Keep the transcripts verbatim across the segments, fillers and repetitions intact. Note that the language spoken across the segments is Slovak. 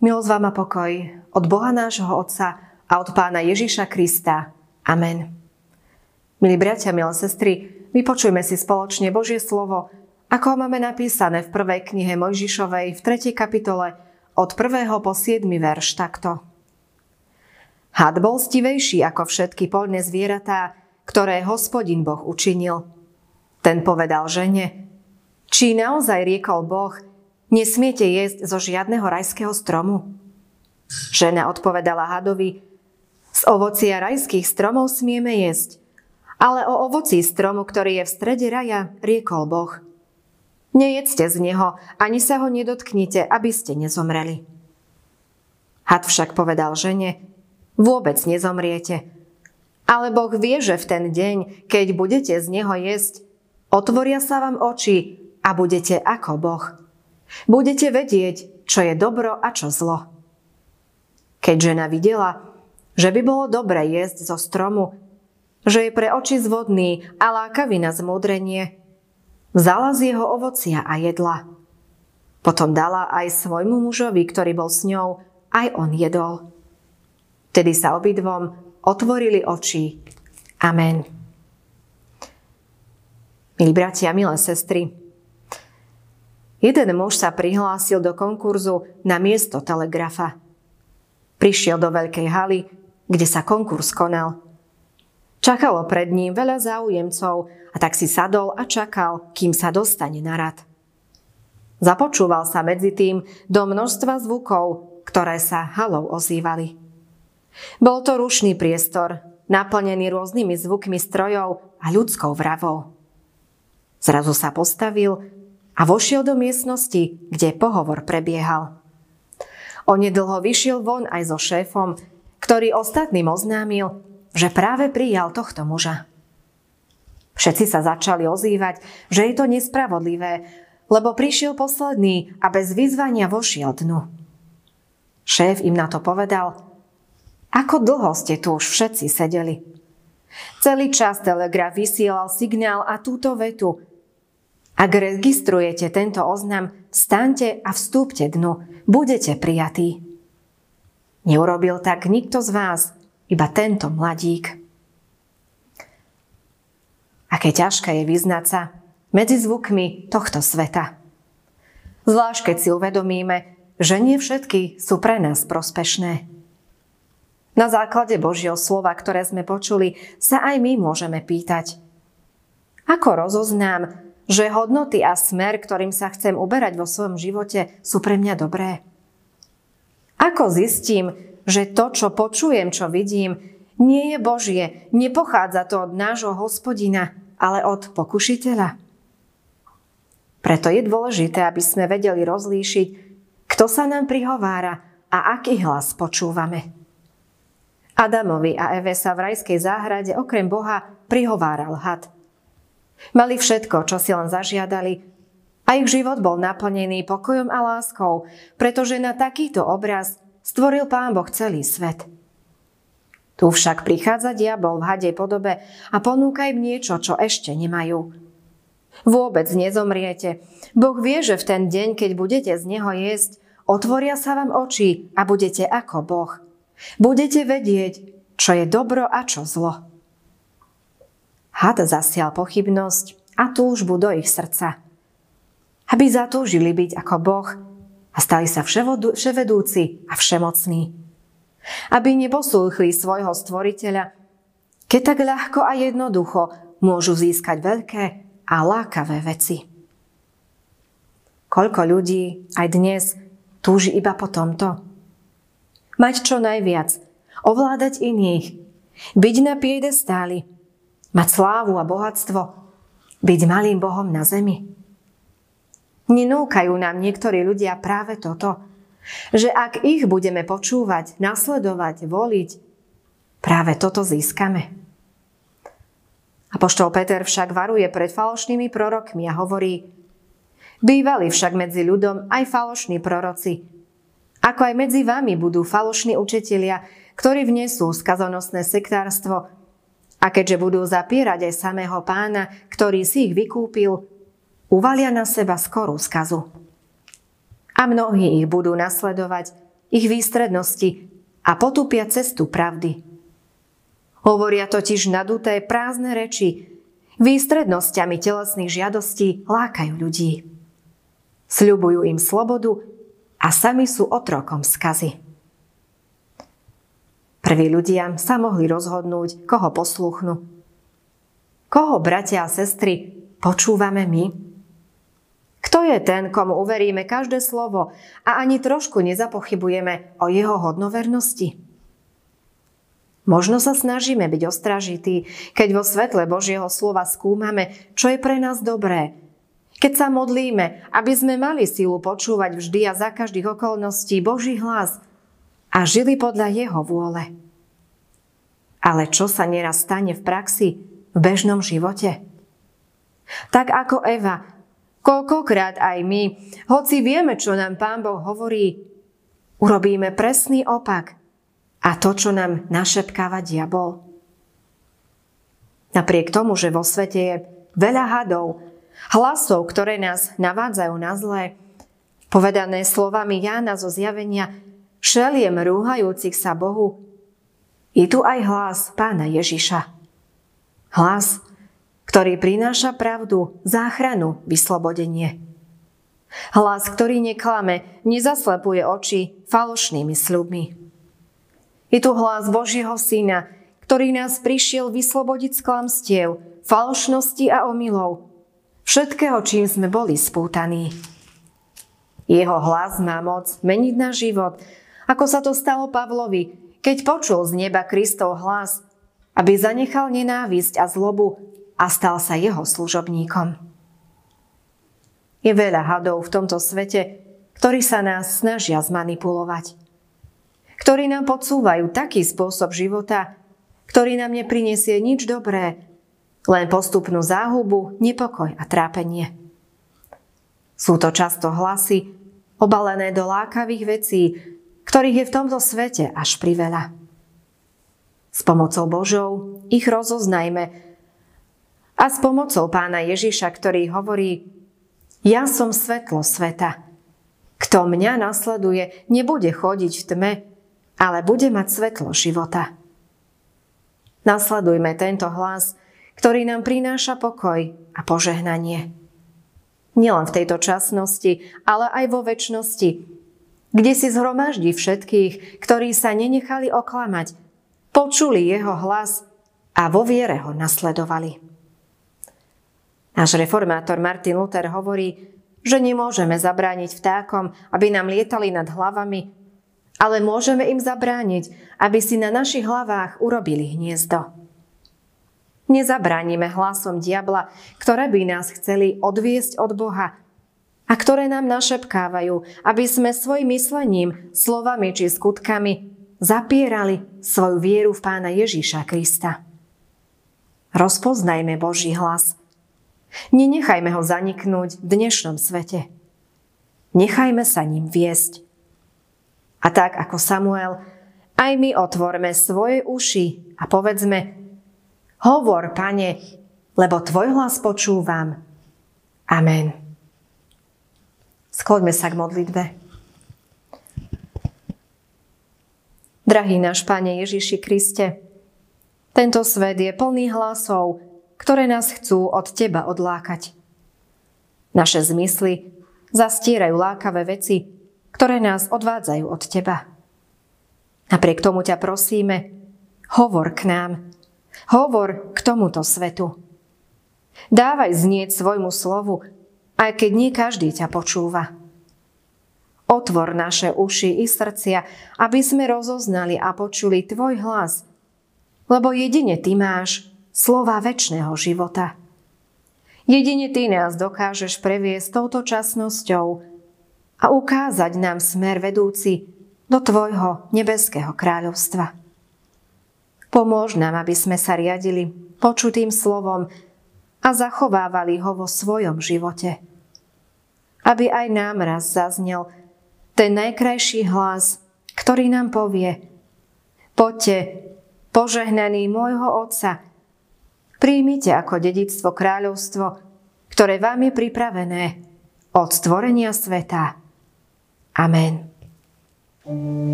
Milosť vám a pokoj od Boha nášho Otca a od Pána Ježiša Krista. Amen. Milí bratia, milé sestry, vypočujme si spoločne Božie slovo, ako ho máme napísané v prvej knihe Mojžišovej v tretej kapitole od prvého po siedmy verš takto. Had bol stivejší ako všetky poľné zvieratá, ktoré Hospodin Boh učinil. Ten povedal žene: Či naozaj riekol Boh, nesmiete jesť zo žiadneho rajského stromu? Žena odpovedala hadovi: Z ovocia rajských stromov smieme jesť, ale o ovoci stromu, ktorý je v strede raja, riekol Boh: Nejedzte z neho, ani sa ho nedotknite, aby ste nezomreli. Had však povedal žene: Vôbec nezomriete, ale Boh vie, že v ten deň, keď budete z neho jesť, otvoria sa vám oči a budete ako Boh. Budete vedieť, čo je dobro a čo zlo. Keď žena videla, že by bolo dobre jesť zo stromu, že je pre oči zvodný a lákavý na zmúdrenie, vzala z jeho ovocia a jedla. Potom dala aj svojmu mužovi, ktorý bol s ňou, aj on jedol. Tedy sa obidvom otvorili oči. Amen. Milí bratia, milé sestry, jeden muž sa prihlásil do konkurzu na miesto telegrafa. Prišiel do veľkej haly, kde sa konkurs konal. Čakalo pred ním veľa záujemcov, a tak si sadol a čakal, kým sa dostane na rad. Započúval sa medzi tým do množstva zvukov, ktoré sa halou ozývali. Bol to rušný priestor, naplnený rôznymi zvukmi strojov a ľudskou vravou. Zrazu sa postavil a vošiel do miestnosti, kde pohovor prebiehal. Onedlho vyšiel von aj so šéfom, ktorý ostatným oznámil, že práve prijal tohto muža. Všetci sa začali ozývať, že je to nespravodlivé, lebo prišiel posledný a bez vyzvania vošiel dnu. Šéf im na to povedal: Ako dlho ste tu už všetci sedeli? Celý čas telegraf vysielal signál a túto vetu: Ak registrujete tento oznam, vstaňte a vstúpte dnu, budete prijatí. Neurobil tak nikto z vás, iba tento mladík. Aké ťažké je vyznať sa medzi zvukmi tohto sveta. Zvlášť keď si uvedomíme, že nie všetky sú pre nás prospešné. Na základe Božieho slova, ktoré sme počuli, sa aj my môžeme pýtať: Ako rozoznám, že hodnoty a smer, ktorým sa chcem uberať vo svojom živote, sú pre mňa dobré? Ako zistím, že to, čo počujem, čo vidím, nie je Božie, nepochádza to od nášho Hospodina, ale od pokušiteľa? Preto je dôležité, aby sme vedeli rozlíšiť, kto sa nám prihovára a aký hlas počúvame. Adamovi a Eve sa v rajskej záhrade okrem Boha prihováral had. Mali všetko, čo si len zažiadali, a ich život bol naplnený pokojom a láskou, pretože na takýto obraz stvoril Pán Boh celý svet. Tu však prichádza diabol v hadej podobe a ponúka im niečo, čo ešte nemajú. Vôbec nezomriete. Boh vie, že v ten deň, keď budete z neho jesť, otvoria sa vám oči a budete ako Boh. Budete vedieť, čo je dobro a čo zlo. Had zasial pochybnosť a túžbu do ich srdca, aby zatúžili byť ako Boh a stali sa vševedúci a všemocní. Aby neposlúchli svojho stvoriteľa, keď tak ľahko a jednoducho môžu získať veľké a lákavé veci. Koľko ľudí aj dnes túži iba po tomto? Mať čo najviac, ovládať iných, byť na piedestáli, mať slávu a bohatstvo, byť malým bohom na zemi. Nenúkajú nám niektorí ľudia práve toto, že ak ich budeme počúvať, nasledovať, voliť, práve toto získame. Apoštol Peter však varuje pred falošnými prorokmi a hovorí: Bývali však medzi ľuďom aj falošní proroci, ako aj medzi vami budú falošní učitelia, ktorí vnesú skazonosné sektárstvo, a keďže budú zapierať aj samého Pána, ktorý si ich vykúpil, uvalia na seba skorú skazu. A mnohí ich budú nasledovať, ich výstrednosti a potúpia cestu pravdy. Hovoria totiž naduté prázdne reči, výstrednosťami telesných žiadostí lákajú ľudí. Sľubujú im slobodu a sami sú otrokom skazy. Prví ľudia sa mohli rozhodnúť, koho poslúchnu. Koho, bratia a sestry, počúvame my? Kto je ten, komu uveríme každé slovo a ani trošku nezapochybujeme o jeho hodnovernosti? Možno sa snažíme byť ostražití, keď vo svetle Božieho slova skúmame, čo je pre nás dobré. Keď sa modlíme, aby sme mali sílu počúvať vždy a za každých okolností Boží hlas a žili podľa jeho vôle. Ale čo sa neraz stane v praxi, v bežnom živote? Tak ako Eva, koľkokrát aj my, hoci vieme, čo nám Pán Boh hovorí, urobíme presný opak a to, čo nám našepkáva diabol. Napriek tomu, že vo svete je veľa hadov, hlasov, ktoré nás navádzajú na zlé, povedané slovami Jána zo Zjavenia, šeliem rúhajúcich sa Bohu, je tu aj hlas Pána Ježiša. Hlas, ktorý prináša pravdu, záchranu, vyslobodenie. Hlas, ktorý neklame, nezaslepuje oči falošnými sľubmi. Je tu hlas Božieho Syna, ktorý nás prišiel vyslobodiť z klamstiev, falošnosti a omylov, všetkého, čím sme boli spútaní. Jeho hlas má moc meniť náš život, ako sa to stalo Pavlovi, keď počul z neba Kristov hlas, aby zanechal nenávisť a zlobu a stal sa jeho služobníkom. Je veľa hadov v tomto svete, ktorí sa nás snažia zmanipulovať, ktorí nám podsúvajú taký spôsob života, ktorý nám neprinesie nič dobré, len postupnú záhubu, nepokoj a trápenie. Sú to často hlasy, obalené do lákavých vecí, ktorých je v tomto svete až priveľa. S pomocou Božou ich rozoznajme a s pomocou Pána Ježiša, ktorý hovorí: Ja som svetlo sveta. Kto mňa nasleduje, nebude chodiť v tme, ale bude mať svetlo života. Nasledujme tento hlas, ktorý nám prináša pokoj a požehnanie. Nielen v tejto časnosti, ale aj vo večnosti, kde si zhromaždí všetkých, ktorí sa nenechali oklamať, počuli jeho hlas a vo viere ho nasledovali. Náš reformátor Martin Luther hovorí, že nemôžeme zabrániť vtákom, aby nám lietali nad hlavami, ale môžeme im zabrániť, aby si na našich hlavách urobili hniezdo. Nezabránime hlasom diabla, ktoré by nás chceli odviesť od Boha a ktoré nám našepkávajú, aby sme svojim myslením, slovami či skutkami zapierali svoju vieru v Pána Ježiša Krista. Rozpoznajme Boží hlas. Nenechajme ho zaniknúť v dnešnom svete. Nechajme sa ním viesť. A tak ako Samuel, aj my otvorme svoje uši a povedzme: Hovor, Pane, lebo tvoj hlas počúvam. Amen. Skloňme sa k modlitbe. Drahý náš Pane Ježiši Kriste, tento svet je plný hlasov, ktoré nás chcú od Teba odlákať. Naše zmysly zastierajú lákavé veci, ktoré nás odvádzajú od Teba. Napriek tomu ťa prosíme, hovor k nám, hovor k tomuto svetu. Dávaj znieť svojmu slovu, aj keď nie každý ťa počúva. Otvor naše uši i srdcia, aby sme rozoznali a počuli Tvoj hlas, lebo jedine Ty máš slova večného života. Jedine Ty nás dokážeš previesť touto časnosťou a ukázať nám smer vedúci do Tvojho nebeského kráľovstva. Pomôž nám, aby sme sa riadili počutým slovom a zachovávali ho vo svojom živote. Aby aj nám raz zaznel ten najkrajší hlas, ktorý nám povie: Poďte, požehnaný môjho Otca, príjmite ako dedičstvo kráľovstvo, ktoré vám je pripravené od stvorenia sveta. Amen.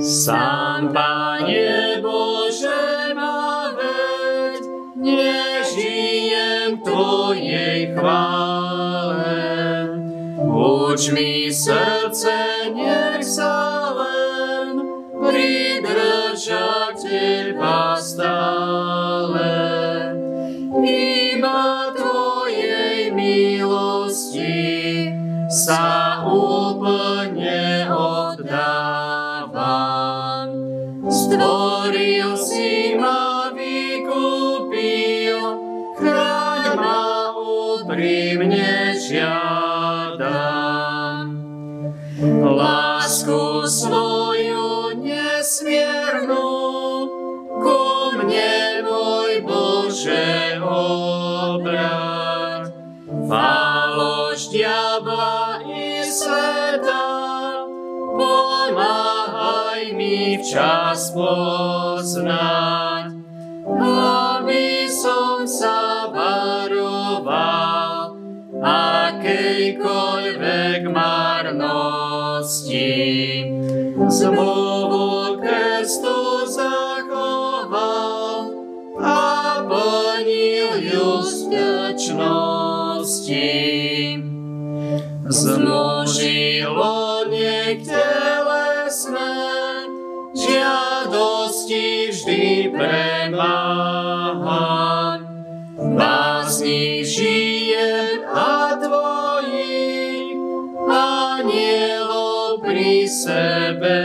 Sám, Pane Bože, ma veď, nežijem Tvojej chvále. Uč mi srdce, nech sa len pridržať Teba stále. Iba Tvojej milosti sa úplne oddávam. Stvoril si ma, vykúpil, chráň ma, úprimne žiadam. Lásku svoju nesmiernu ku mne, môj Bože, obráť. Faloš diabla i sveta, pomáhaj mi včas poznať, aby som sa varoval akejkoľvek marnosti. Zmluvu Krstu zachoval a plnil ju vďačnosti. Zmnožilo nech telesné žiadosti vždy premáham. V bázni žijem a Tvojich anielov pri sebe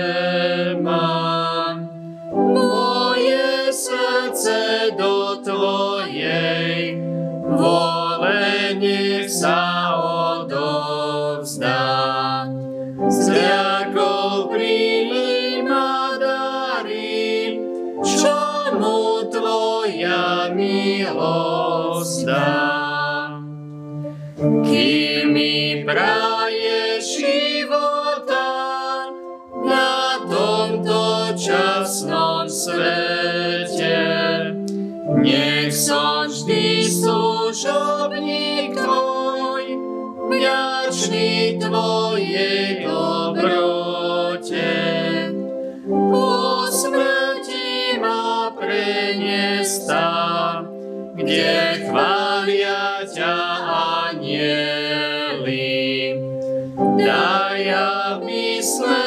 mám. Moje srdce do Tvojej vôle nech sa odovzdá. S vďakou prijíma dary, čo mu Tvoja milosť dá. Kým mi praješ života na tomto časnom svete, nech som vždy služobník Tvoj, vďačný Tvojej dobrote. Po smrti ma prenies tam, kde chvália Ťa anjeli. Daj, aby sme